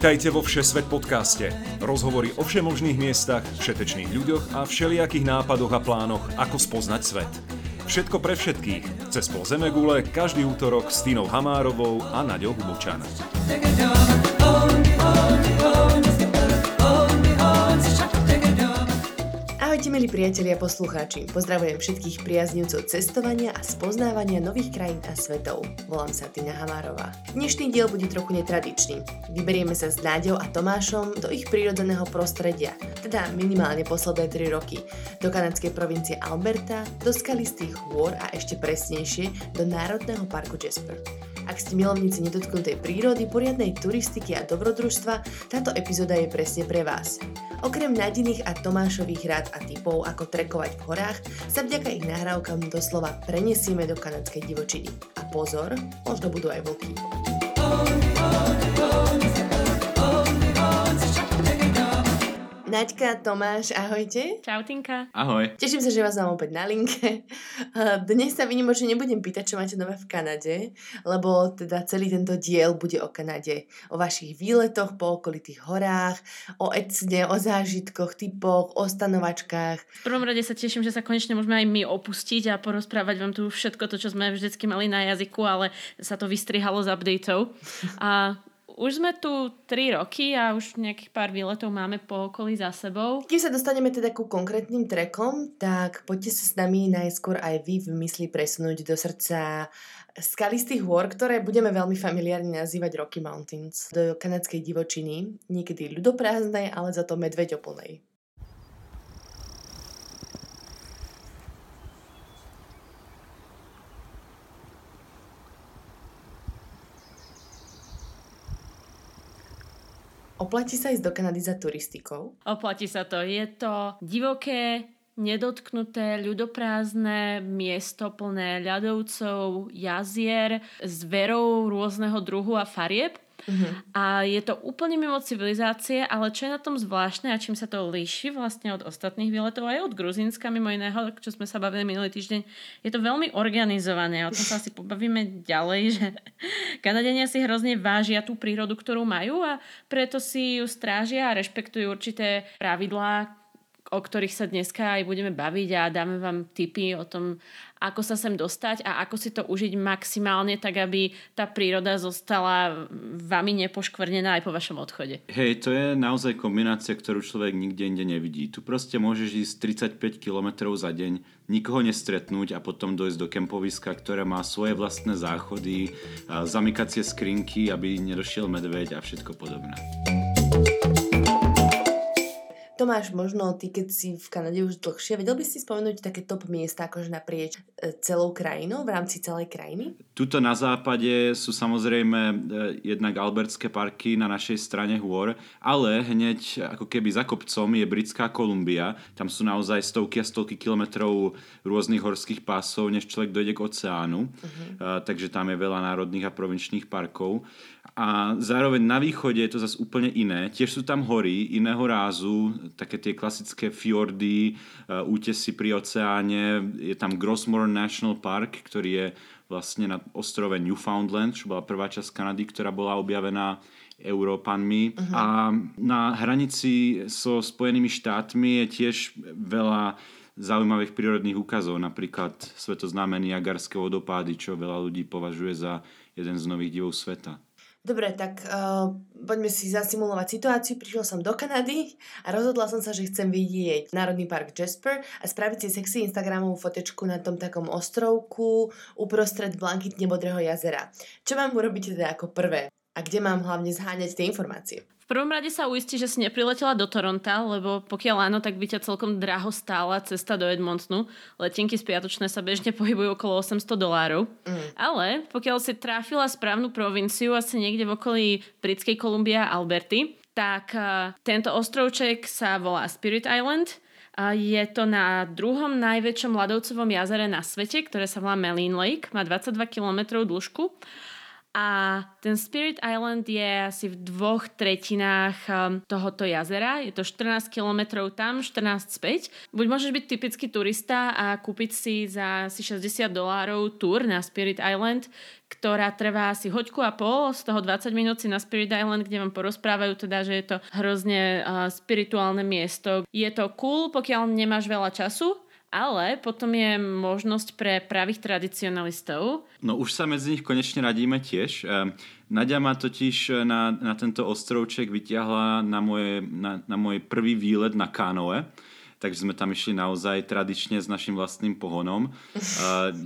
Vítajte vo Všesvet podcaste. Rozhovory o všemožných miestach, všetečných ľuďoch a všelijakých nápadoch a plánoch, ako spoznať svet. Všetko pre všetkých. Cez pol zemegule každý útorok s Tínou Hamárovou a Naďou Hudočanovou. Ahojte, milí priatelia a poslucháči. Pozdravujem všetkých priaznivcov cestovania a spoznávania nových krajín a svetov. Volám sa Tína Hamárová. Dnešný diel bude trochu netradičný. Vyberieme sa s Náďou a Tomášom do ich prírodzeného prostredia, teda minimálne posledné 3 roky, do kanadskej provincie Alberta, do skalistých hôr a ešte presnejšie do Národného parku Jasper. Ak ste milovníci nedotknutej prírody, poriadnej turistiky a dobrodružstva, táto epizóda je presne pre vás. Okrem Nadiných a Tomášových rád a tipov, ako trekovať v horách, sa vďaka ich nahrávkam doslova prenesieme do kanadskej divočiny. A pozor, možno budú aj vlky. Naďka, Tomáš, ahojte. Čau, Tinka. Ahoj. Teším sa, že vás mám opäť na linke. Dnes sa výnimočne nebudem pýtať, čo máte nové v Kanade, lebo teda celý tento diel bude o Kanade. O vašich výletoch po okolitých horách, o ecne, o zážitkoch, typoch, o stanovačkách. V prvom rade sa teším, že sa konečne môžeme aj my opustiť a porozprávať vám tu všetko to, čo sme vždycky mali na jazyku, ale sa to vystrihalo z updateov. A už sme tu 3 roky a už nejakých pár výletov máme po okolí za sebou. Kým sa dostaneme teda ku konkrétnym trekom, tak poďte sa s nami najskôr aj vy v mysli presunúť do srdca skalistých hôr, ktoré budeme veľmi familiárne nazývať Rocky Mountains, do kanadskej divočiny, niekedy ľudoprázdnej, ale za to medveďoplnej. Oplatí sa ísť do Kanady za turistikou? Oplatí sa to. Je to divoké, nedotknuté, ľudoprázdne miesto plné ľadovcov, jazier, zverov rôzneho druhu a farieb. A je to úplne mimo civilizácie, ale čo je na tom zvláštne a čím sa to líši vlastne od ostatných výletov, aj od Gruzínska mimo iného, čo sme sa bavili minulý týždeň, je to veľmi organizované. O tom sa asi pobavíme ďalej, že Kanadania si hrozne vážia tú prírodu, ktorú majú, a preto si ju strážia a rešpektujú určité pravidlá, o ktorých sa dneska aj budeme baviť, a dáme vám tipy o tom, ako sa sem dostať a ako si to užiť maximálne, tak aby tá príroda zostala vami nepoškvrnená aj po vašom odchode. Hej, to je naozaj kombinácia, ktorú človek nikde inde nevidí. Tu proste môžeš ísť 35 km za deň, nikoho nestretnúť a potom dojsť do kempoviska, ktoré má svoje vlastné záchody, zamykacie skrinky, aby nedošiel medveď a všetko podobné. Tomáš, možno ty, keď si v Kanade už dlhšie, vedel by si spomenúť také top miesta akože naprieč celou krajinou, v rámci celej krajiny? Tuto na západe sú samozrejme jednak albertské parky na našej strane hôr, ale hneď ako keby za kopcom je Britská Kolumbia. Tam sú naozaj stovky a stovky kilometrov rôznych horských pásov, než človek dojde k oceánu. Takže tam je veľa národných a provinčných parkov. A zároveň na východe je to zase úplne iné. Tiež sú tam hory iného rázu, také tie klasické fjordy, útesy pri oceáne. Je tam Gros Morne National Park, ktorý je vlastne na ostrove Newfoundland, čo bola prvá časť Kanady, ktorá bola objavená Európanmi. A na hranici so Spojenými štátmi je tiež veľa zaujímavých prírodných úkazov, napríklad svetoznáme Niagarské vodopády, čo veľa ľudí považuje za jeden z nových divov sveta. Dobre, tak poďme si zasimulovať situáciu. Prišiel som do Kanady a rozhodla som sa, že chcem vidieť Národný park Jasper a spraviť si sexy Instagramovú fotečku na tom takom ostrovku uprostred Blankytne Bodreho jazera. Čo mám urobiť teda ako prvé? A kde mám hlavne zháňať tie informácie? V prvom rade sa uistí, že si nepriletela do Toronta, lebo pokiaľ áno, tak by ťa celkom draho stála cesta do Edmontonu. Letenky spiatočné sa bežne pohybujú okolo $800. Ale pokiaľ si tráfila správnu provinciu, asi niekde v okolí Britskej Kolumbie a Alberty, tak tento ostrovček sa volá Spirit Island. Je to na druhom najväčšom ľadovcovom jazere na svete, ktoré sa volá Maligne Lake. Má 22 km dĺžku. A ten Spirit Island je asi v 2/3 tohoto jazera. Je to 14 kilometrov tam, 14 späť. Buď môžeš byť typický turista a kúpiť si za asi $60 túr na Spirit Island, ktorá trvá asi hoďku a pol, z toho 20 minút si na Spirit Island, kde vám porozprávajú teda, že je to hrozne spirituálne miesto. Je to cool, pokiaľ nemáš veľa času, ale potom je možnosť pre pravých tradicionalistov. No už sa medzi nich konečne radíme tiež. Naďa ma totiž na tento ostrovček vytiahla na môj prvý výlet na kanoe. Takže sme tam išli naozaj tradične s našim vlastným pohonom.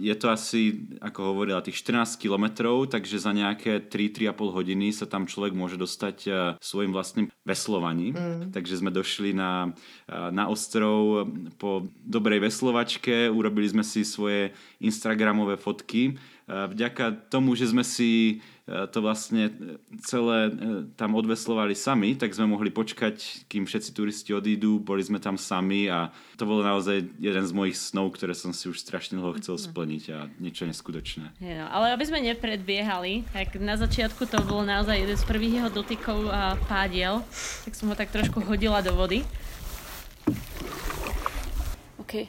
Je to asi, ako hovorila, tých 14 kilometrov, takže za nejaké 3-3,5 hodiny sa tam človek môže dostať svojim vlastným veslovaním. Takže sme došli na ostrov po dobrej veslovačke, urobili sme si svoje instagramové fotky. Vďaka tomu, že sme si to vlastne celé tam odveslovali sami, tak sme mohli počkať, kým všetci turisti odídu, boli sme tam sami a to bol naozaj jeden z mojich snov, ktoré som si už strašne dlho chcel splniť a niečo neskutočné. Yeah, ale aby sme nepredbiehali, tak na začiatku to bol naozaj jeden z prvých jeho dotykov a pádiel, tak som ho tak trošku hodila do vody. OK.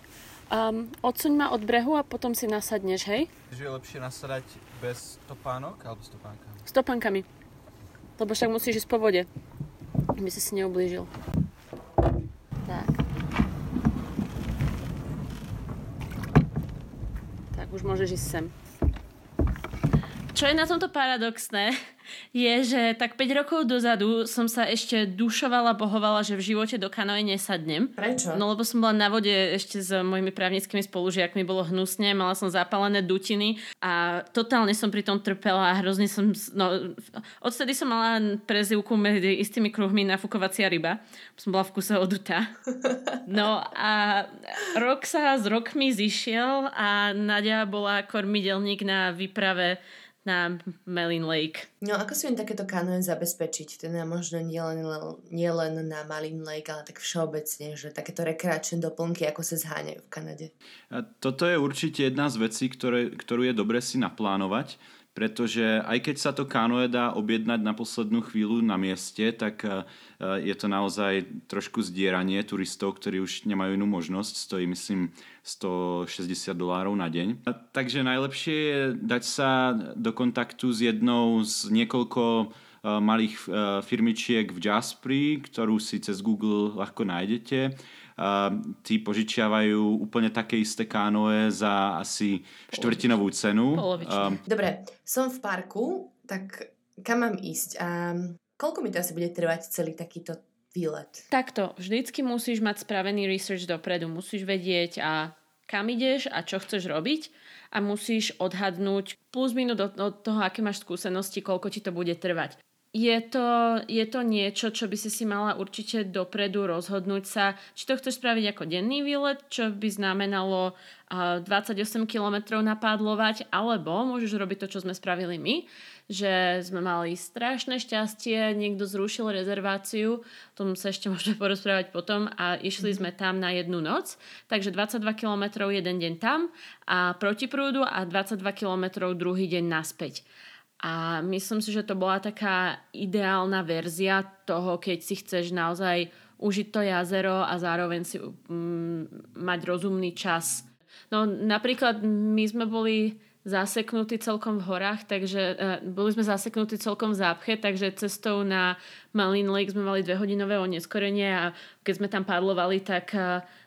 Odsuň ma od brehu a potom si nasadneš, hej? Je lepšie nasadať bez topánok alebo s topánkami? S topánkami. Lebo však musíš ísť po vode. Aby si neublížil. Tak. Tak, už môžeš ísť sem. Čo je na tomto paradoxné, je, že tak 5 rokov dozadu som sa ešte dušovala, bohovala, že v živote do kanoe nesadnem. Prečo? No lebo som bola na vode ešte s mojimi právnickými spolužiakmi, bolo hnusne, mala som zapálené dutiny a totálne som pri tom trpela a hrozne som... No, odtedy som mala prezývku medzi istými kruhmi nafukovacia ryba. Som bola v kuse odutá. No a rok sa s rokmi zišiel a Naďa bola kormidelník na výprave na Maligne Lake. No ako si viem takéto kanoe zabezpečiť? Teda možno nie len na Maligne Lake, ale tak všeobecne, že takéto rekreačné doplnky, ako sa zháňajú v Kanade. A toto je určite jedna z vecí, ktorú je dobre si naplánovať, pretože aj keď sa to kanoe dá objednať na poslednú chvíľu na mieste, tak je to naozaj trošku zdieranie turistov, ktorí už nemajú inú možnosť. Stojí, myslím, $160 na deň. Takže najlepšie je dať sa do kontaktu s jednou z niekoľko malých firmičiek v Jasperi, ktorú si cez Google ľahko nájdete. Tí požičiavajú úplne také isté kánoe za asi štvrtinovú cenu. Dobre, som v parku, tak kam mám ísť? A koľko mi to asi bude trvať celý takýto výlet? Takto, vždycky musíš mať spravený research dopredu. Musíš vedieť, a kam ideš a čo chceš robiť a musíš odhadnúť plus minút od toho, aké máš skúsenosti, koľko ti to bude trvať. Je to niečo, čo by si si mala určite dopredu rozhodnúť sa, či to chceš spraviť ako denný výlet, čo by znamenalo 28 kilometrov napádlovať, alebo môžeš robiť to, čo sme spravili my, že sme mali strašné šťastie, niekto zrušil rezerváciu, o tom sa ešte môžeme porozprávať potom, a išli sme tam na jednu noc, takže 22 kilometrov jeden deň tam a proti prúdu a 22 kilometrov druhý deň naspäť. A myslím si, že to bola taká ideálna verzia toho, keď si chceš naozaj užiť to jazero a zároveň si mať rozumný čas. No napríklad my sme boli zaseknutí celkom v horách, takže boli sme zaseknutí celkom v zápche, takže cestou na Maligne Lake sme mali 2-hodinové oneskorenie a keď sme tam padlovali, tak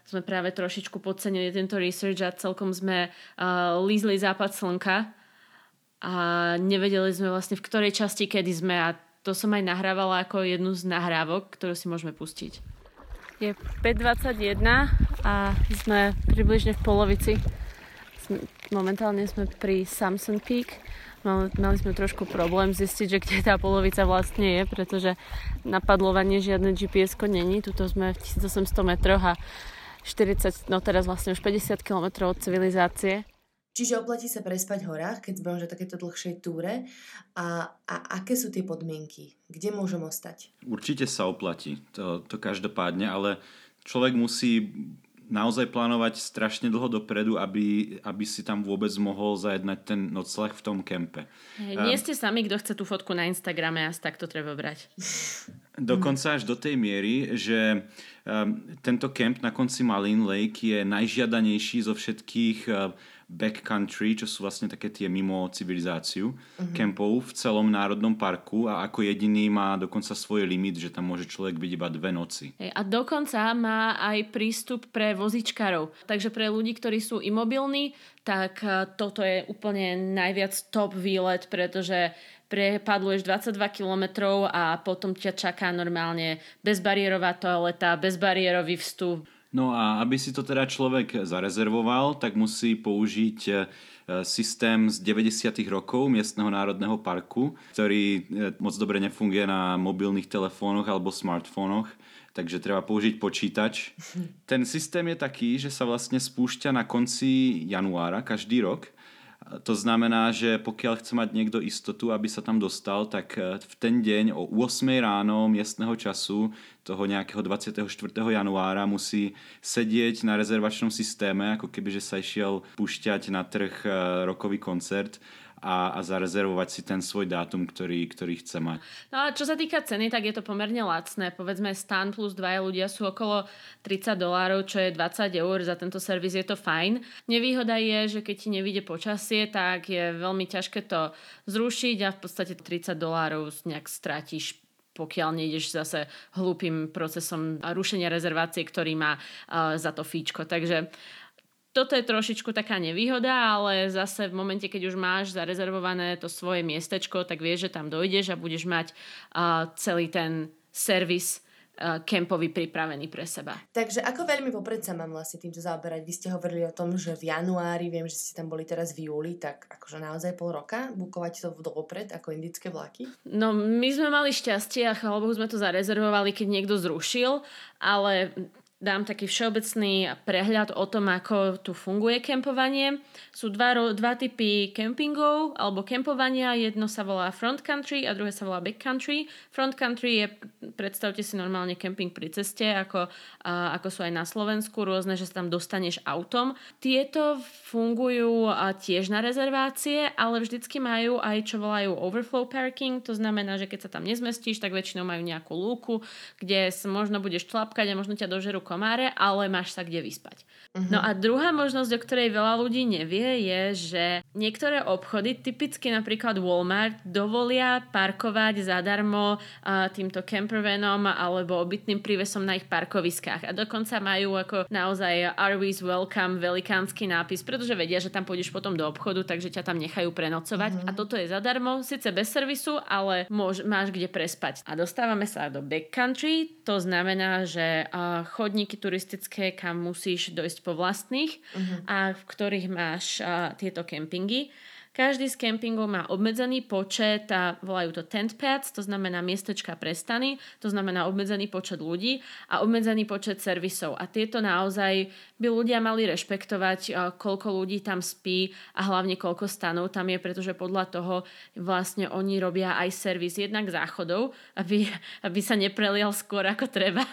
sme práve trošičku podcenili tento research a celkom sme lízli západ slnka. A nevedeli sme vlastne v ktorej časti kedy sme, a to som aj nahrávala ako jednu z nahrávok, ktorú si môžeme pustiť. Je 5:21 a sme približne v polovici. Momentálne sme pri Samson Peak. Mali sme trošku problém zistiť, že kde tá polovica vlastne je, pretože na padlovanie žiadne GPS-ko není. Tuto sme v 1800 metroch a 40, no teraz vlastne už 50 km od civilizácie. Čiže oplatí sa prespať v horách, keď sme už takéto dlhšej túre. A aké sú tie podmienky? Kde môžem ostať? Určite sa oplatí, to každopádne, ale človek musí naozaj plánovať strašne dlho dopredu, aby si tam vôbec mohol zajednať ten nocľah v tom kempe. Hej, nie ste sami, kto chce tú fotku na Instagrame a tak to treba brať. Dokonca až do tej miery, že tento kemp na konci Maligne Lake je najžiadanejší zo všetkých backcountry, čo sú vlastne také tie mimo civilizáciu kempov v celom národnom parku a ako jediný má dokonca svoj limit, že tam môže človek byť iba 2 noci. A dokonca má aj prístup pre vozičkarov. Takže pre ľudí, ktorí sú imobilní, tak toto je úplne najviac top výlet, pretože prepadluješ 22 kilometrov a potom ťa čaká normálne bezbariérová toaleta, bezbariérový vstup. No a aby si to teda človek zarezervoval, tak musí použiť systém z 90. rokov miestneho národného parku, ktorý moc dobre nefunguje na mobilných telefónoch alebo smartfónoch, takže treba použiť počítač. Ten systém je taký, že sa vlastne spúšťa na konci januára každý rok. To znamená, že pokiaľ chce mať niekto istotu, aby sa tam dostal, tak v ten deň o 8 ráno miestneho času, toho nejakého 24. januára, musí sedieť na rezervačnom systéme, ako keby že sa išiel púšťať na trh rokový koncert a zarezervovať si ten svoj dátum, ktorý chce mať. No a čo sa týka ceny, tak je to pomerne lacné. Povedzme, stan plus 2 ľudia sú okolo $30, čo je 20 eur. Za tento servis je to fajn. Nevýhoda je, že keď ti nevyjde počasie, tak je veľmi ťažké to zrušiť a v podstate $30 nejak stratíš, pokiaľ nejdeš zase hlúpým procesom rušenia rezervácie, ktorý má za to fíčko. Takže toto je trošičku taká nevýhoda, ale zase v momente, keď už máš zarezervované to svoje miestečko, tak vieš, že tam dojdeš a budeš mať celý ten servis kempový pripravený pre seba. Takže ako veľmi vopred sa mám vlastne týmto zaoberať? Vy ste hovorili o tom, že v januári, viem, že ste tam boli teraz v júli, tak akože naozaj 0,5 roka bukovať to vopred ako indické vlaky? No my sme mali šťastie a chvála Bohu sme to zarezervovali, keď niekto zrušil, ale dám taký všeobecný prehľad o tom, ako tu funguje kempovanie. Sú dva typy kempingov alebo kempovania. Jedno sa volá front country a druhé sa volá back country. Front country je, predstavte si normálne kemping pri ceste, ako sú aj na Slovensku rôzne, že sa tam dostaneš autom. Tieto fungujú tiež na rezervácie, ale vždycky majú aj čo volajú overflow parking. To znamená, že keď sa tam nezmestíš, tak väčšinou majú nejakú lúku, kde možno budeš tlapkať a možno ťa dožerú komáre, ale máš sa kde vyspať. No a druhá možnosť, o ktorej veľa ľudí nevie, je, že niektoré obchody, typicky napríklad Walmart, dovolia parkovať zadarmo týmto campervanom alebo obytným prívesom na ich parkoviskách. A dokonca majú ako naozaj RVs welcome, velikánsky nápis, pretože vedia, že tam pôjdeš potom do obchodu, takže ťa tam nechajú prenocovať. A toto je zadarmo, síce bez servisu, ale máš kde prespať. A dostávame sa do backcountry, to znamená, že chodníky turistické, kam musíš dojsť po vlastných a v ktorých máš tieto kempingy. Každý z kempingov má obmedzený počet, volajú to tent pads, to znamená miestečka pre stany, to znamená obmedzený počet ľudí a obmedzený počet servisov. A tieto naozaj by ľudia mali rešpektovať, koľko ľudí tam spí a hlavne koľko stanov tam je, pretože podľa toho vlastne oni robia aj servis jednak záchodov, aby sa neprelial skôr ako treba.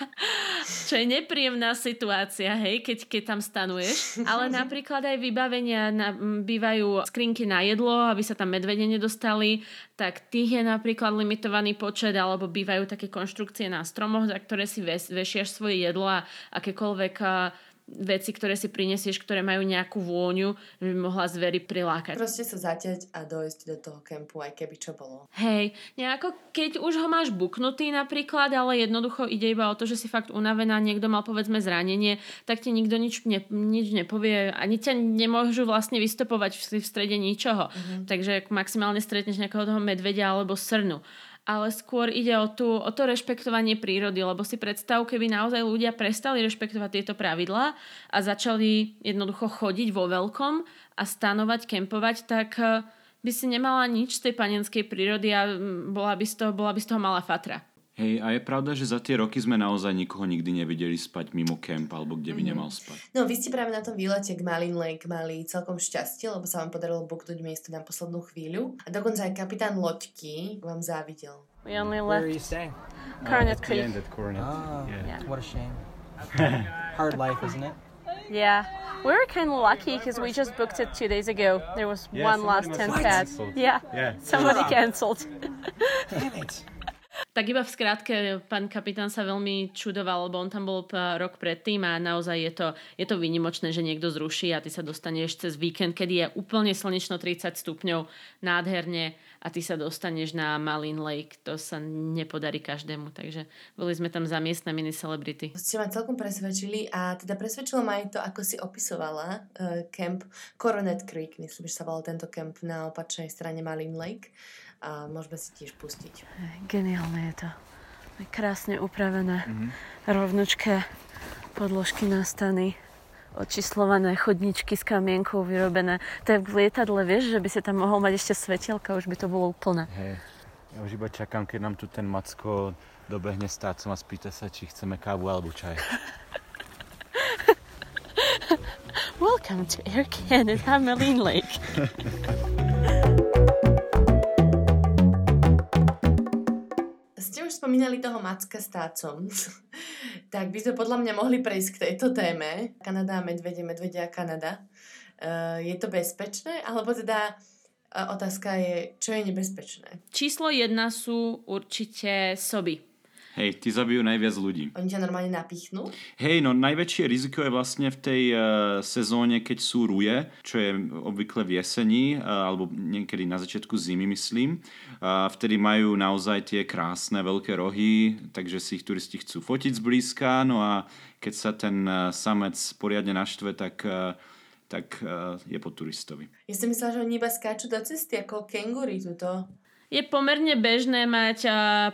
Čo je nepríjemná situácia, hej, keď tam stanuješ. Ale napríklad aj vybavenia bývajú skrinky na jedlo, aby sa tam medvede nedostali, tak tých je napríklad limitovaný počet, alebo bývajú také konštrukcie na stromoch, za ktoré si vešiaš svoje jedlo a akékoľvek veci, ktoré si prinesieš, ktoré majú nejakú vôňu, že by mohla zveri prilákať. Proste sa zaťať a dojsť do toho kempu, aj keby čo bolo. Hej, nejako keď už ho máš buknutý napríklad, ale jednoducho ide iba o to, že si fakt unavená, niekto mal povedzme zranenie, tak ti nikto nič nepovie, ani ťa nemôžu vlastne vystopovať v strede ničoho. Takže maximálne stretneš nejakého toho medvedia alebo srnu. Ale skôr ide o to rešpektovanie prírody, lebo si predstav, keby naozaj ľudia prestali rešpektovať tieto pravidlá a začali jednoducho chodiť vo veľkom a stanovať, kempovať, tak by si nemala nič z tej panenskej prírody a bola by z toho malá fatra. Hej, a je pravda, že za tie roky sme naozaj nikoho nikdy nevideli spať mimo kemp alebo kde by nemal spať. No vy ste práve na tom výlete k Maligne Lake mali celkom šťastie, lebo sa vám podarilo buknúť miesto na poslednú chvíľu. A dokonca aj kapitán loďky vám závidel. We only left. Where are you staying? Cornet Creek. Cornet. Oh, yeah. What a shame. Hard life, isn't it? Yeah. We were kind of lucky because we just booked it 2 days ago. There was one last 10 pad. Yeah, somebody canceled. Damn it. Tak iba v skrátke, pán kapitán sa veľmi čudoval, lebo on tam bol rok predtým a naozaj je to výnimočné, že niekto zruší a ty sa dostaneš cez víkend, kedy je úplne slnečno 30 stupňov, nádherne a ty sa dostaneš na Maligne Lake. To sa nepodarí každému, takže boli sme tam za miestne mini celebrity. Ste ma celkom presvedčili a teda presvedčilo ma aj to, ako si opisovala kemp Cornet Creek, myslím, že sa volal tento kemp na opačnej strane Maligne Lake. A môžeme si tiež pustiť. Geniálne je to. Krásne upravené. Rovnočké podložky na stany. Očíslované chodničky s kamienkou vyrobené. To je v lietadle, vieš, že by si tam mohol mať ešte svetielka, už by to bolo úplné. Hej. Ja už iba čakám, keď nám tu ten Macko dobehne stácom a spýta sa, či chceme kávu alebo čaj. Welcome to Air Canada, Maligne Lake. Spomínali toho Macka s tácom, tak by sme podľa mňa mohli prejsť k tejto téme. Kanada a medvede, medvedia a Kanada. Je to bezpečné? Alebo teda otázka je, čo je nebezpečné? Číslo 1 sú určite soby. Hej, ty zabijú najviac ľudí. Oni ťa normálne napichnú? Hej, no najväčšie riziko je vlastne v tej sezóne, keď sú ruje, čo je obvykle v jeseni, alebo niekedy na začiatku zimy, myslím. Vtedy majú naozaj tie krásne veľké rohy, takže si ich turisti chcú fotiť zblízka, no a keď sa ten samec poriadne naštve, tak je po turistovi. Ja som myslela, že oni iba skáču do cesty, ako kenguri tuto. Je pomerne bežné mať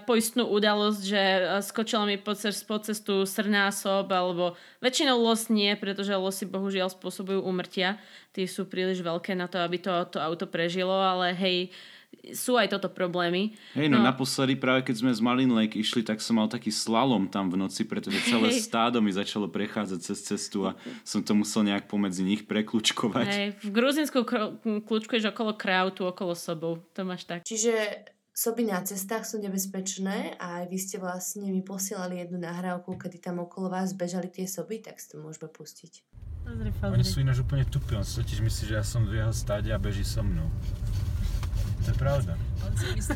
poistnú udalosť, že skočilo mi pod cestu srná sob, alebo väčšinou los nie, pretože losy bohužiaľ spôsobujú úmrtia. Tí sú príliš veľké na to, aby to auto prežilo, ale hej, sú aj toto problémy. Hej, no naposledy práve keď sme z Maligne Lake išli, tak som mal taký slalom tam v noci, pretože celé stádo mi začalo prechádzať cez cestu a som to musel nejak pomedzi nich prekľučkovať. Hej, v Gruzínsku kľučkuješ okolo krautu, okolo sobov. To máš tak. Čiže soby na cestách sú nebezpečné a vy ste vlastne mi posielali jednu nahrávku, kedy tam okolo vás bežali tie soby, tak si to môžeme pustiť. Oni sú ináč úplne tupí, on si totiž myslí, že ja som v jeho stáde a beží so mnou. To je pravda.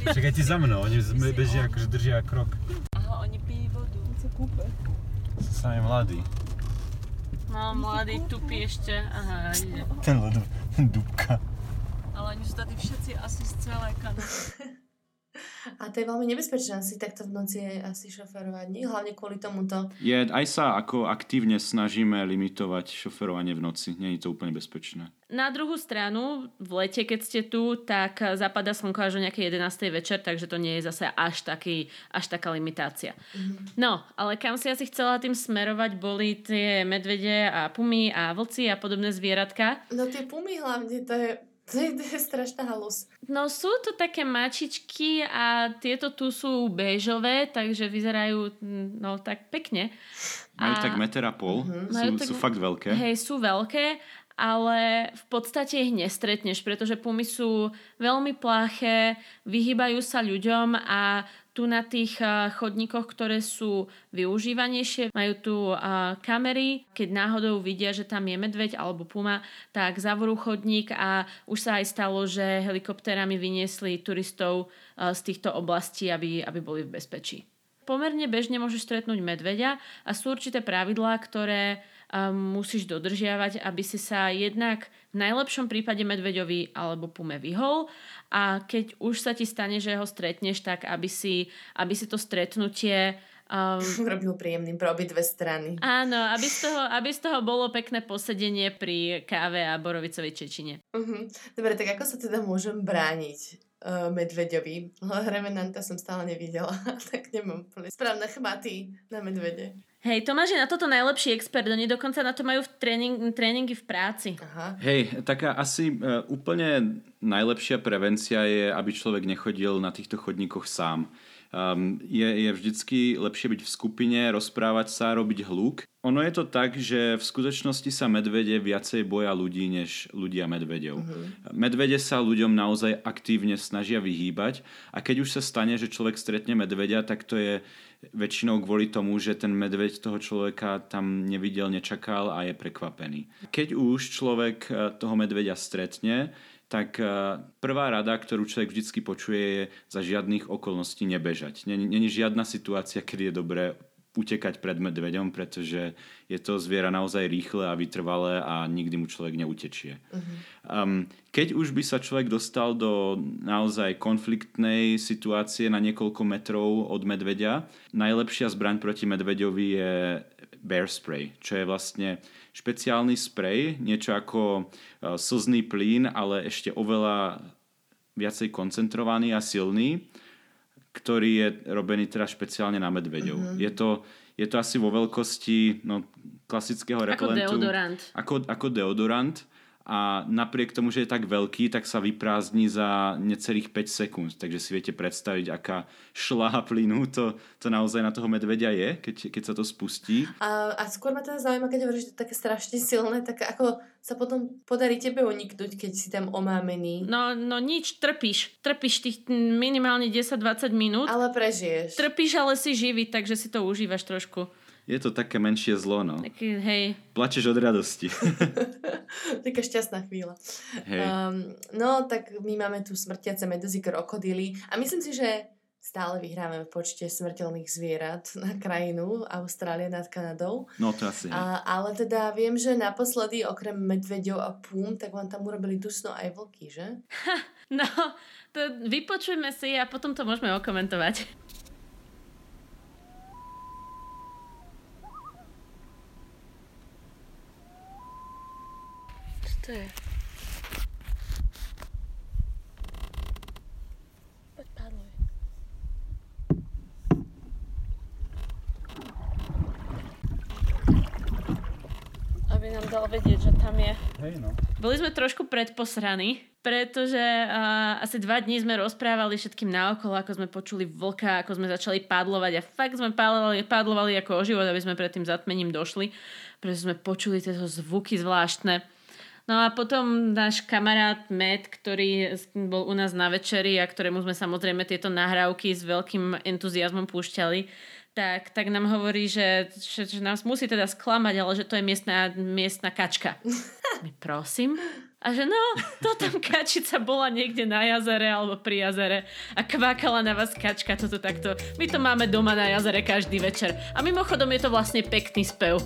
Čakaj ti za mnou, oni bežia, akože držia krok. Aha, oni pijú vodu. Oni sa kúpe. Sú sami mladí. No, mladí, tupí ešte. Aha, ide. Ten ledov, ten dúbka. Ale oni sú tady všetci asi z celé Kanady. A to je veľmi nebezpečné asi takto v noci asi šoferovať, nie? Hlavne kvôli tomuto. Aj sa ako aktívne snažíme limitovať šoferovanie v noci. Nie je to úplne bezpečné. Na druhú stranu, v lete, keď ste tu, tak zapadá slnko až o nejaké 11:00 večer, takže to nie je zase až taká limitácia. No, ale kam si asi chcela tým smerovať, boli tie medvede a pumy a vlci a podobné zvieratka? No tie pumy hlavne, to je strašná halus. No sú to také mačičky a tieto tu sú béžové, takže vyzerajú no tak pekne. Majú tak 1,5 metra, sú fakt veľké. Hej, sú veľké, ale v podstate ich nestretneš, pretože pumy sú veľmi pláché, vyhýbajú sa ľuďom a tu na tých chodníkoch, ktoré sú využívanejšie, majú tu kamery. Keď náhodou vidia, že tam je medveď alebo puma, tak zavrú chodník a už sa aj stalo, že helikoptérami vyniesli turistov z týchto oblastí, aby boli v bezpečí. Pomerne bežne môžeš stretnúť medveďa a sú určité pravidlá, ktoré musíš dodržiavať, aby si sa jednak v najlepšom prípade medveďovi alebo pume vyhol a keď už sa ti stane, že ho stretneš, tak aby si to stretnutie robil príjemným pre obidve strany. Áno, aby z toho bolo pekné posedenie pri káve a borovicovej čečine. Dobre, tak ako sa teda môžem brániť medveďovi? Revenanta som stále nevidela, tak nemám úplne správne chmaty na medvede. Hej, Tomáš je na toto najlepší expert, oni dokonca na to majú tréningy v práci. Aha. Hej, taká asi úplne najlepšia prevencia je, aby človek nechodil na týchto chodníkoch sám. je vždycky lepšie byť v skupine, rozprávať sa, robiť hluk. Ono je to tak, že v skutočnosti sa medvede viacej boja ľudí, než ľudia medvedov. Medvede sa ľuďom naozaj aktívne snažia vyhýbať a keď už sa stane, že človek stretne medvedia, tak to je väčšinou kvôli tomu, že ten medveď toho človeka tam nevidel, nečakal a je prekvapený. Keď už človek toho medveďa stretne, tak prvá rada, ktorú človek vždycky počuje, je za žiadnych okolností nebežať. Není žiadna situácia, kedy je dobré utekať pred medveďom, pretože je to zviera naozaj rýchle a vytrvalé a nikdy mu človek neutečie. Keď už by sa človek dostal do naozaj konfliktnej situácie na niekoľko metrov od medveďa, najlepšia zbraň proti medveďovi je bear spray, čo je vlastne špeciálny sprej, niečo ako slzný plyn, ale ešte oveľa viacej koncentrovaný a silný, ktorý je robený teda špeciálne na medveďov. Je to asi vo veľkosti klasického repelentu. Ako deodorant. Ako deodorant. A napriek tomu, že je tak veľký, tak sa vyprázdni za necelých 5 sekúnd. Takže si viete predstaviť, aká šľaha plynu to naozaj na toho medveďa je, keď sa to spustí. A skôr ma teda zaujíma, keď hovoríš, že to je také strašne silné, tak ako sa potom podarí tebe uniknúť, keď si tam omámený? No nič, trpíš. Trpíš tých minimálne 10-20 minút. Ale prežiješ. Trpíš, ale si živý, takže si to užívaš trošku. Je to také menšie zlo, no. Taký, hej. Plačeš od radosti. Taká šťastná chvíľa. Hej. No, tak my máme tu smrtiace meduzy, krokodily. A myslím si, že stále vyhrávame v počte smrteľných zvierat na krajinu Austrálie nad Kanadou. No, to asi. Ale teda viem, že naposledy okrem medveďov a púm, tak vám tam urobili dusno aj vlky, že? No, to vypočujme si a potom to môžeme okomentovať. To je? Poď padluj. Aby nám dal vedieť, že tam je. Hej, no. Boli sme trošku predposraní, pretože asi 2 dní sme rozprávali všetkým naokolo, ako sme počuli vlka, ako sme začali padlovať a fakt sme padlovali ako o život, aby sme pred tým zatmením došli, pretože sme počuli tieto zvuky zvláštne. No a potom náš kamarát Matt, ktorý bol u nás na večeri a ktorému sme samozrejme tieto nahrávky s veľkým entuziasmom púšťali, tak nám hovorí, že nás musí teda sklamať, ale že to je miestna kačka. My prosím. A že no, to tam kačica bola niekde na jazere alebo pri jazere a kvákala na vás kačka, toto takto. My to máme doma na jazere každý večer. A mimochodom je to vlastne pekný spev.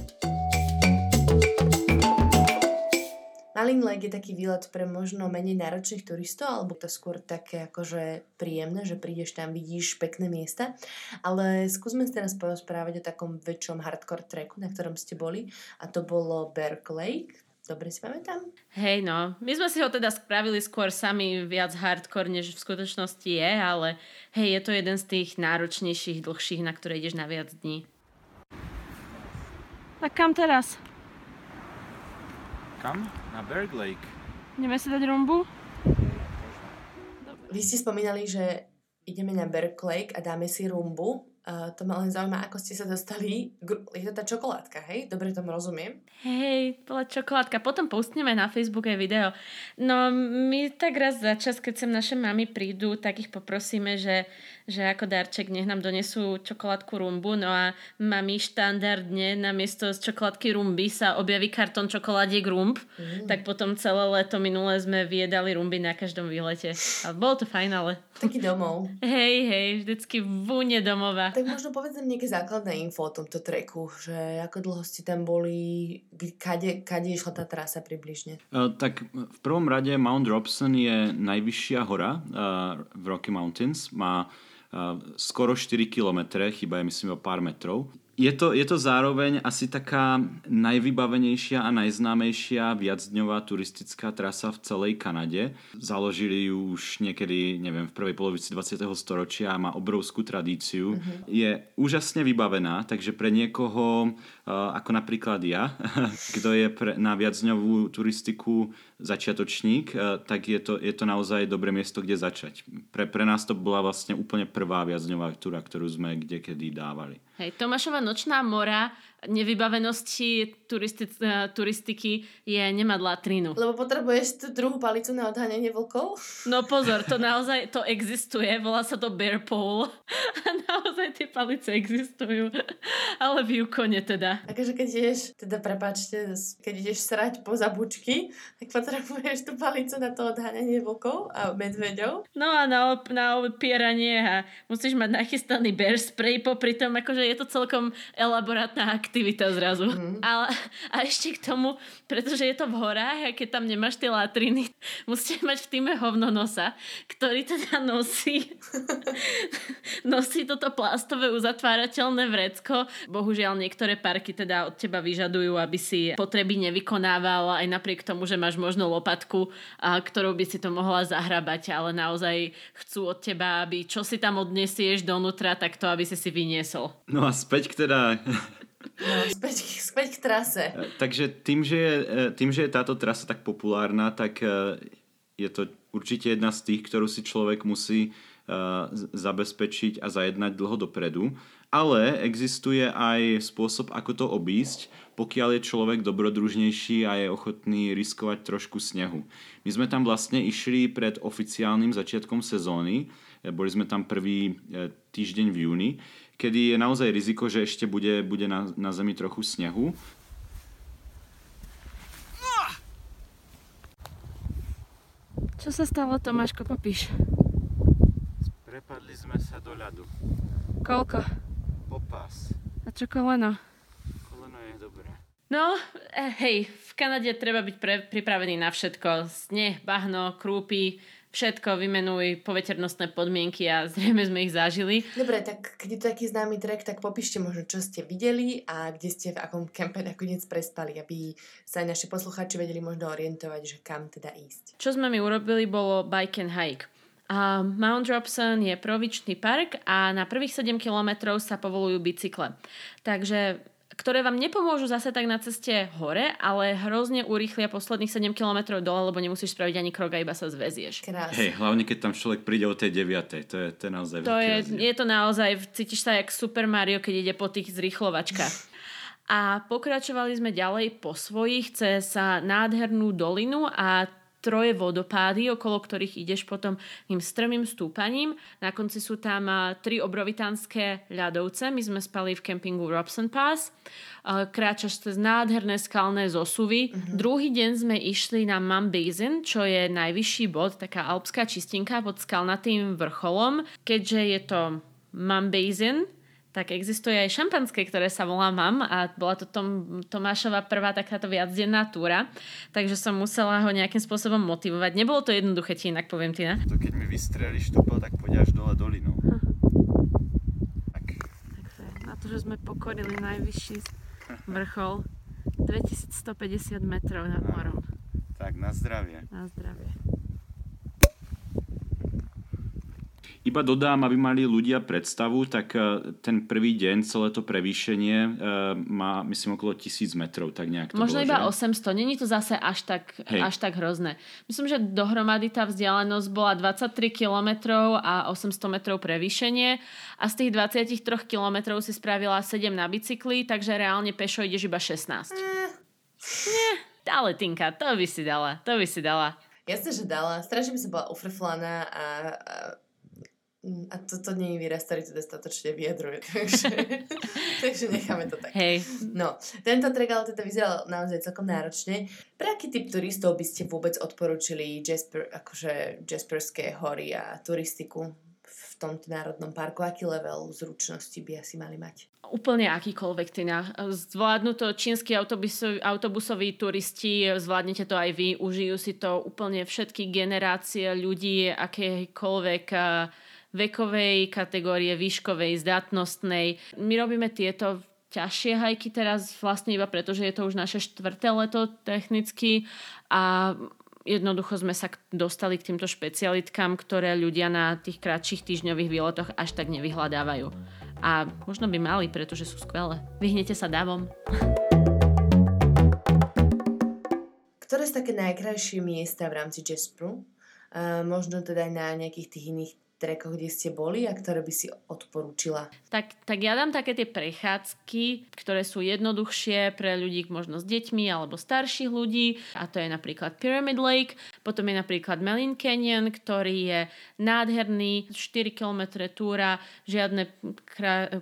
Maligne Lake je taký výlet pre možno menej náročných turistov, alebo to skôr také akože príjemné, že prídeš tam, vidíš pekné miesta. Ale skúsme si teraz porozprávať o takom väčšom hardcore tracku, na ktorom ste boli. A to bolo Berg Lake. Dobre si pamätám? Hej no, my sme si ho teda spravili skôr sami viac hardcore, než v skutočnosti je, ale hej, je to jeden z tých náročnejších, dlhších, na ktoré ideš na viac dní. Tak kam teraz? Kam? Na Berg Lake. Ideme si dať rumbu? Vy ste spomínali, že ideme na Berg Lake a dáme si rumbu. To ma len zaujíma, ako ste sa dostali. Je to tá čokoládka, hej? Dobre tomu rozumiem. Hej, bola čokoládka. Potom postneme na Facebooke video. No, my tak raz za čas, keď sem naše mami prídu, tak ich poprosíme, že ako darček nech nám donesú čokoládku rumbu. No a mami štandardne namiesto z čokoládky rumby sa objaví kartón čokoládiek rumb. Tak potom celé leto minulé sme vyjedali rumby na každom výlete. A bolo to fajn, ale... Taký domov. Hej, vždycky vúne domova. Tak možno povedzme nejaké základné info o tomto treku, že ako dlho ste tam boli, kade išla tá trasa približne? Tak v prvom rade Mount Robson je najvyššia hora v Rocky Mountains. Má skoro 4 kilometre, chyba je myslím o pár metrov. Je to zároveň asi taká najvybavenejšia a najznámejšia viacdňová turistická trasa v celej Kanade. Založili ju už niekedy, neviem, v prvej polovici 20. storočia a má obrovskú tradíciu. Mm-hmm. Je úžasne vybavená, takže pre niekoho, ako napríklad ja, kto je na viacdňovú turistiku začiatočník, tak je to naozaj dobré miesto, kde začať. Pre nás to bola vlastne úplne prvá viacdňová túra, ktorú sme kdekedy dávali. Hej, Tomášova nočná mora nevybavenosti turistiky je nemať latrinu. Lebo potrebuješ tú druhú palicu na odháňanie vlkov? No pozor, to naozaj to existuje, volá sa to bear pole. A naozaj tie palice existujú. Ale v Yukone teda. Takže keď ideš, keď ideš srať po zabučky, tak potrebuješ tú palicu na to odháňanie vlkov a medveďov. No a na opieranie a musíš mať nachystaný bear spray popri tom, akože je to celkom elaborátna aktivita zrazu. Mm. A ešte k tomu, pretože je to v horách a keď tam nemáš tie latriny, musíte mať v týme hovnonosa, ktorý teda nosí toto plastové uzatvárateľné vrecko. Bohužiaľ niektoré parky teda od teba vyžadujú, aby si potreby nevykonával aj napriek tomu, že máš možno lopatku, ktorou by si to mohla zahrabať, ale naozaj chcú od teba, aby čo si tam odnesieš donútra, tak to, aby si vyniesol. No a späť k trase. Takže tým, že je táto trasa tak populárna, tak je to určite jedna z tých, ktorú si človek musí zabezpečiť a zajednať dlho dopredu. Ale existuje aj spôsob, ako to obísť, pokiaľ je človek dobrodružnejší a je ochotný riskovať trošku snehu. My sme tam vlastne išli pred oficiálnym začiatkom sezóny. Boli sme tam prvý týždeň v júni, kedy je naozaj riziko, že ešte bude na zemi trochu snehu. Čo sa stalo, Tomáško, popíš? Prepadli sme sa do ľadu. Koľko? Popás. A čo koleno? Koleno je dobré. No, hej, v Kanade treba byť pripravený na všetko. Sneh, bahno, krúpy, všetko vymenuj, poveternostné podmienky a zrejme sme ich zažili. Dobre, tak keď je to taký známy trek, tak popíšte možno, čo ste videli a kde ste v akom kempe nakoniec prespali, aby sa aj naši poslucháči vedeli možno orientovať, že kam teda ísť. Čo sme my urobili, bolo bike and hike. Mount Robson je provičný park a na prvých 7 kilometrov sa povolujú bicykle. Takže ktoré vám nepomôžu zase tak na ceste hore, ale hrozne urýchlia posledných 7 km dole, lebo nemusíš spraviť ani krok a iba sa zväzieš. Krásne. Hej, hlavne keď tam človek príde o tej 9. To je naozaj veľký rozdiel. Je to naozaj, cítiš sa jak Super Mario, keď ide po tých zrýchlovačkách. A pokračovali sme ďalej po svojich cez nádhernú dolinu a 3 vodopády, okolo ktorých ideš potom tým strmým stúpaním. Na konci sú tam 3 obrovitánske ľadovce. My sme spali v kempingu Robson Pass. Kráčaš cez nádherné skalné zosuvy. Uh-huh. Druhý deň sme išli na Mum Basin, čo je najvyšší bod, taká alpská čistinka pod skalnatým vrcholom. Keďže je to Mum Basin, tak existuje aj šampanské, ktoré sa volá Mam a bola to Tomášova prvá takáto viacdenná túra, takže som musela ho nejakým spôsobom motivovať. Nebolo to jednoduché, ti inak poviem, Tina. To keď mi vystreliš štúpel, tak pôjdeš dole dolinou. Tak. Takže na to, že sme pokorili najvyšší vrchol 2150 metrov nad morom. Tak, na zdravie. Na zdravie. Iba dodám, aby mali ľudia predstavu, tak ten prvý deň celé to prevýšenie má, myslím, okolo 1000 metrov, tak nejak to možno bolo, iba že? 800, není to zase až tak hrozné. Myslím, že dohromady tá vzdialenosť bola 23 kilometrov a 800 metrov prevýšenie a z tých 23 kilometrov si spravila 7 na bicykli, takže reálne pešo ideš iba 16. Nie, ale Tinka, to by si dala. Jasne, že dala, strašne by som bola ufrflaná a toto nie je výraz, ktorý to dostatočne vyjadruje, takže necháme to tak. Hej. No, tento trek ale teda vyzeral naozaj celkom náročne. Pre aký typ turistov by ste vôbec odporúčili Jasperské hory a turistiku v tomto národnom parku? Aký level zručnosti by asi mali mať? Úplne akýkoľvek, Tina. Zvládnu to čínsky autobusoví turisti, zvládnete to aj vy, užijú si to úplne všetky generácie ľudí, akékoľvek vekovej kategórie, výškovej, zdatnostnej. My robíme tieto ťažšie hajky teraz vlastne iba preto, že je to už naše 4. leto technicky a jednoducho sme sa dostali k týmto špecialitkám, ktoré ľudia na tých kratších týždňových výletoch až tak nevyhľadávajú. A možno by mali, pretože sú skvelé. Vyhnete sa davom. Ktoré sú také najkrajšie miesta v rámci Jasperu? Možno teda na nejakých tých iných trekoch, kde ste boli a ktoré by si odporúčila? Tak ja dám také tie prechádzky, ktoré sú jednoduchšie pre ľudí možno s deťmi alebo starších ľudí, a to je napríklad Pyramid Lake, potom je napríklad Maligne Canyon, ktorý je nádherný, 4 km túra, žiadne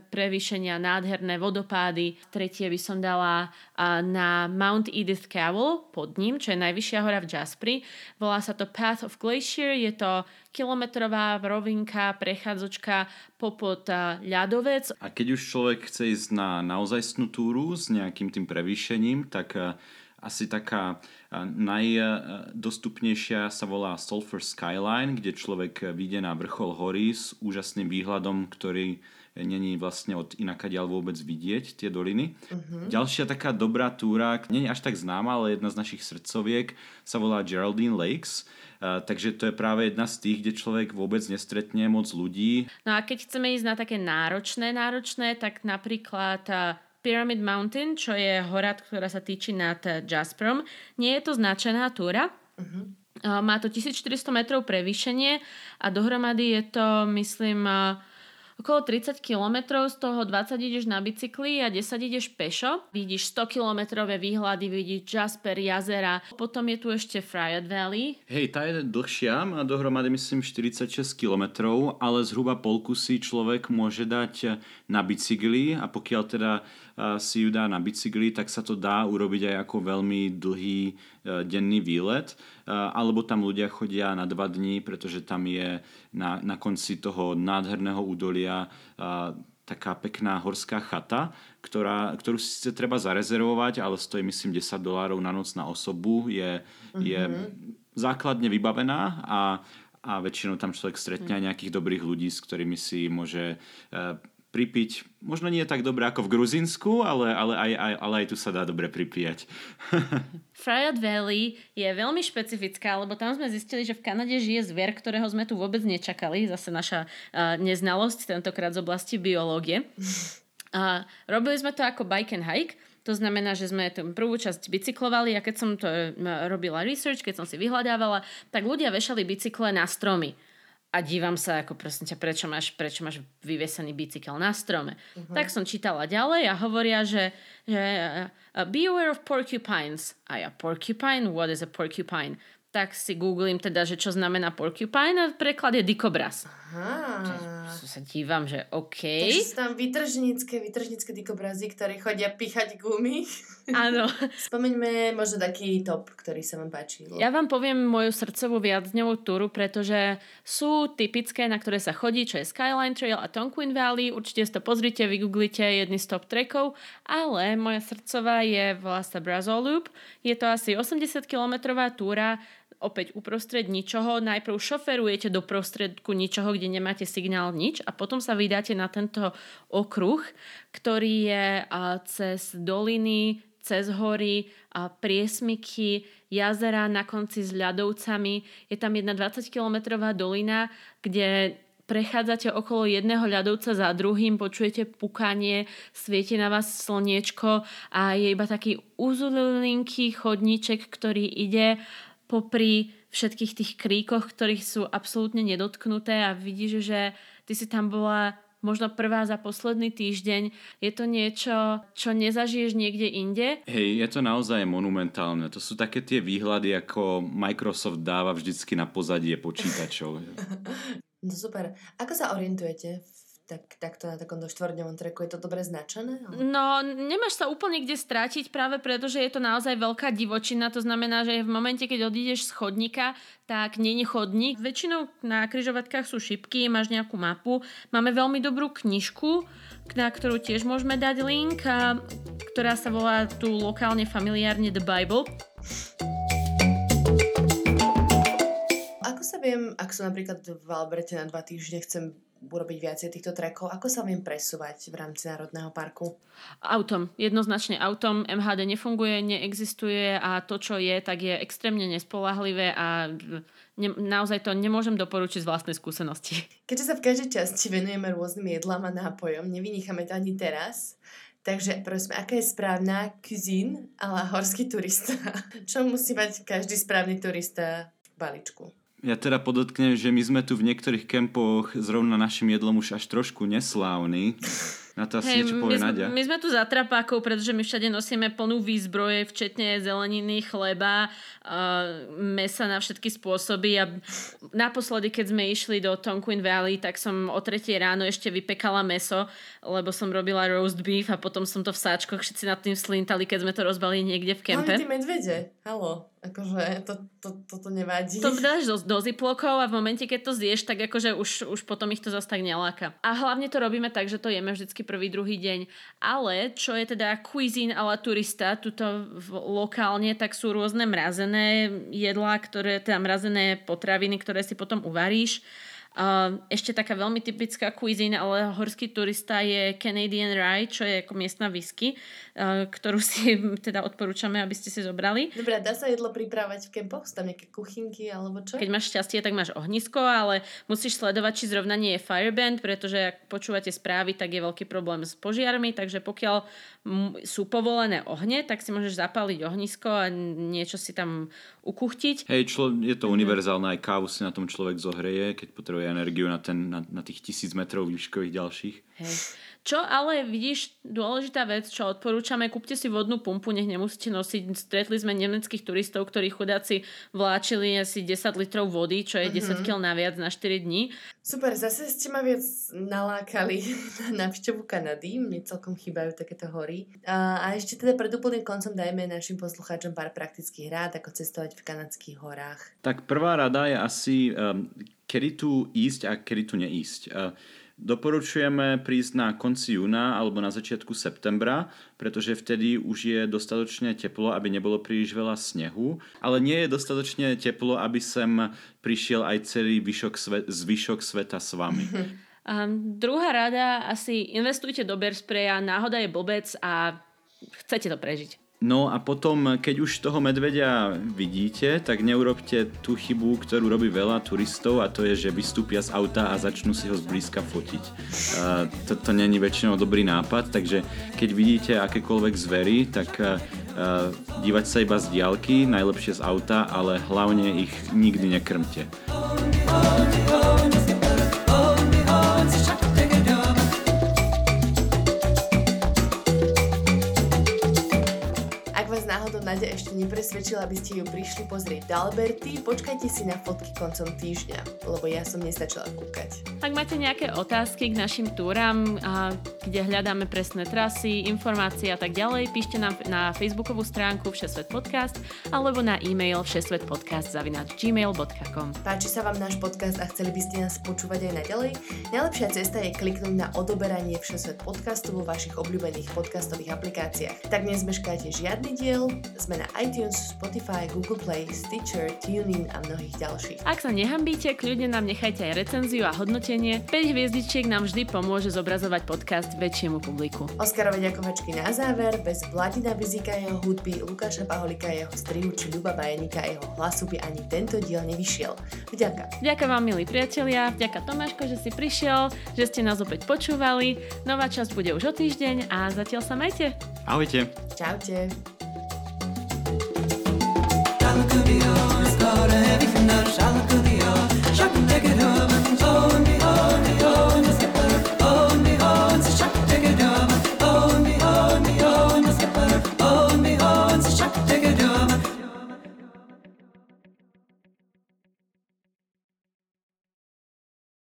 prevýšenia, nádherné vodopády. Tretie by som dala na Mount Edith Cavell pod ním, čo je najvyššia hora v Jasperi. Volá sa to Path of Glacier, je to kilometrová rovinka, prechádzočka popod ľadovec. A keď už človek chce ísť na naozajstnú túru s nejakým tým prevýšením, tak asi taká najdostupnejšia sa volá Sulfur Skyline, kde človek vyjde na vrchol hory s úžasným výhľadom, ktorý není vlastne od inakadiaľ vôbec vidieť tie doliny. Uh-huh. Ďalšia taká dobrá túra, nie je až tak známa, ale jedna z našich srdcoviek, sa volá Geraldine Lakes. Takže to je práve jedna z tých, kde človek vôbec nestretne moc ľudí. No a keď chceme ísť na také náročné, tak napríklad Pyramid Mountain, čo je hora, ktorá sa týči nad Jasperom. Nie je to značená túra. Uh-huh. Má to 1400 metrov prevýšenie a dohromady je to, myslím, okolo 30 km, z toho 20 ideš na bicykli a 10 ideš pešo. Vidíš 100 kilometrové výhľady, vidíš Jasper, jazera. Potom je tu ešte Fryatt Valley. Hej, tá je dlhšia, má dohromady myslím 46 km, ale zhruba polku si človek môže dať na bicykli a pokiaľ teda si ju dá na bicykli, tak sa to dá urobiť aj ako veľmi dlhý denný výlet. Alebo tam ľudia chodia na 2 dní, pretože tam je na konci toho nádherného údolia taká pekná horská chata, ktorú síce treba zarezervovať, ale stojí myslím $10 na noc na osobu. Je základne vybavená a väčšinou tam človek stretne aj nejakých dobrých ľudí, s ktorými si môže pripiť. Možno nie tak dobre ako v Gruzínsku, ale aj tu sa dá dobre pripíjať. Fryatt Valley je veľmi špecifická, lebo tam sme zistili, že v Kanade žije zver, ktorého sme tu vôbec nečakali. Zase naša neznalosť, tentokrát z oblasti biológie. Robili sme to ako bike and hike. To znamená, že sme tú prvú časť bicyklovali a keď som to robila research, keď som si vyhľadávala, tak ľudia vešali bicykle na stromy. A dívam sa, ako prosím ťa, prečo máš vyvesený bicykel na strome. Uh-huh. Tak som čítala ďalej a hovoria, že be aware of porcupines. A ja, porcupine? What is a porcupine? Tak si googlím teda, že čo znamená porcupine a preklad je dikobraz. Aha. Sa dívam, že OK. Takže sú tam vytržnícke dikobrazy, ktorí chodia píchať gumy. Áno. Spomeňme možno taký top, ktorý sa vám páči. Ja vám poviem moju srdcovú viacdňovú túru, pretože sú typické, na ktoré sa chodí, čo je Skyline Trail a Tonquin Valley. Určite si to pozrite, vygooglite, jedný z top trekov, ale moja srdcová je vlastne Brazeau Loop. Je to asi 80-kilometrová túra, opäť uprostred ničoho. Najprv šoferujete do prostredku ničoho, kde nemáte signál nič a potom sa vydáte na tento okruh, ktorý je cez doliny, cez hory, priesmyky, jazera na konci s ľadovcami. Je tam jedna 20-kilometrová dolina, kde prechádzate okolo jedného ľadovca za druhým, počujete pukanie, svieti na vás slniečko a je iba taký uzulilinký chodníček, ktorý ide popri všetkých tých kríkoch, ktorých sú absolútne nedotknuté a vidíš, že ty si tam bola možno prvá za posledný týždeň. Je to niečo, čo nezažiješ niekde inde? Hej, je to naozaj monumentálne. To sú také tie výhľady, ako Microsoft dáva vždycky na pozadie počítačov. No super. Ako sa orientujete takto na takomto 4-dňovom treku? Je to dobre značené? Ale... No, nemáš sa úplne kde stratiť, práve preto, že je to naozaj veľká divočina. To znamená, že v momente, keď odídeš z chodníka, tak nie je chodník. Väčšinou na križovatkách sú šipky, máš nejakú mapu. Máme veľmi dobrú knižku, na ktorú tiež môžeme dať link, ktorá sa volá tu lokálne familiárne The Bible. Ako sa viem, ak som napríklad v Alberte na 2 týždne, chcem urobiť viacej týchto trekov. Ako sa viem presúvať v rámci národného parku? Autom. Jednoznačne autom. MHD nefunguje, neexistuje a to, čo je, tak je extrémne nespoľahlivé a naozaj to nemôžem doporučiť z vlastnej skúsenosti. Keďže sa v každej časti venujeme rôznym jedlám a nápojom, nevynecháme to ani teraz. Takže prosím, aká je správna cuisine a la horský turista? Čo musí mať každý správny turista v balíčku? Ja teda podotknem, že my sme tu v niektorých kempoch zrovna našim jedlom už až trošku neslávni. Na to asi niečo povie Naďa. My sme tu za trapákov, pretože my všade nosíme plnú výzbroje, včetne zeleniny, chleba, mesa na všetky spôsoby. A naposledy, keď sme išli do Tonquin Valley, tak som o 3:00 ráno ešte vypekala mäso, lebo som robila roast beef a potom som to v sáčkoch všetci nad tým slintali, keď sme to rozbali niekde v kempe. Máme tí medvede, haló. Akože to nevadí. To dáš do ziplokov a v momente, keď to zješ, tak akože už potom ich to zase tak neláka. A hlavne to robíme tak, že to jeme vždycky prvý, druhý deň. Ale čo je teda cuisine a la turista, tuto lokálne, tak sú rôzne mrazené jedlá, teda mrazené potraviny, ktoré si potom uvaríš. Ešte taká veľmi typická cuisine, ale horský turista je Canadian Rye, čo je ako miestna whisky, ktorú si teda odporúčame, aby ste si zobrali. Dobre, dá sa jedlo pripravať v kempoch? Sú tam nejaké kuchynky alebo čo? Keď máš šťastie, tak máš ohnisko, ale musíš sledovať, či zrovna nie je fireband, pretože ak počúvate správy, tak je veľký problém s požiarmi, takže pokiaľ sú povolené ohne, tak si môžeš zapáliť ohnisko a niečo si tam ukuchtiť. Hej, je to univerzálne, aj kávu si na tom človek zohreje, keď potrebuje energiu na tých 1000 metrov výškových ďalších. Hej. Čo ale vidíš, dôležitá vec, čo odporúčame, kúpte si vodnú pumpu, nech nemusíte nosiť. Stretli sme nemeckých turistov, ktorí chudáci vláčili asi 10 litrov vody, čo je 10 kg naviac na 4 dní. Super, zase ste ma viac nalákali na návštevu Kanady. Mne celkom chýbajú takéto hory. A ešte teda pred úplným koncom dajme našim poslucháčom pár praktických rád, ako cestovať v kanadských horách. Tak prvá rada je asi, kedy tu ísť a kedy tu neísť. Doporučujeme prísť na konci júna alebo na začiatku septembra, pretože vtedy už je dostatočne teplo, aby nebolo príliš veľa snehu, ale nie je dostatočne teplo, aby sem prišiel aj celý zvyšok sveta s vami. Druhá rada, asi investujte do bear spraya, náhoda je blbec a chcete to prežiť. No a potom, keď už toho medvedia vidíte, tak neurobte tú chybu, ktorú robí veľa turistov, a to je, že vystúpia z auta a začnú si ho zblízka fotiť. Toto není väčšinou dobrý nápad, takže keď vidíte akékoľvek zvery, tak dívať sa iba z diaľky, najlepšie z auta, ale hlavne ich nikdy nekrmte. Naďa ešte nepresvedčila, aby ste ju prišli pozrieť do Alberty, počkajte si na fotky koncom týždňa, lebo ja som nestačila kúkať. Ak máte nejaké otázky k našim túram, kde hľadáme presné trasy, informácie a tak ďalej, píšte nám na facebookovú stránku Všesvet Podcast alebo na e-mail všesvetpodcast@gmail.com. Páči sa vám náš podcast a chceli by ste nás počúvať aj naďalej? Najlepšia cesta je kliknúť na odoberanie Všesvet Podcastu vo vašich obľúbených podcastových aplikáciách. Tak nezmeškáte žiadny diel. Sme na iTunes, Spotify, Google Play, Stitcher, TuneIn a mnohých ďalších. Ak sa nehambíte, kľudne nám nechajte aj recenziu a hodnotenie. 5 hviezdičiek nám vždy pomôže zobrazovať podcast väčšiemu publiku. Oskarové ďakovačky na záver, bez Vladina Bizika, jeho hudby, Lukáša Paholika, jeho strihu či Ľuba Bajenika, jeho hlasu by ani tento diel nevyšiel. Vďaka. Vďaka vám, milí priatelia, vďaka Tomáško, že si prišiel, že ste nás opäť počúvali. Nová časť bude už o týždeň a zatiaľ sa majte. Ahojte. Čaute.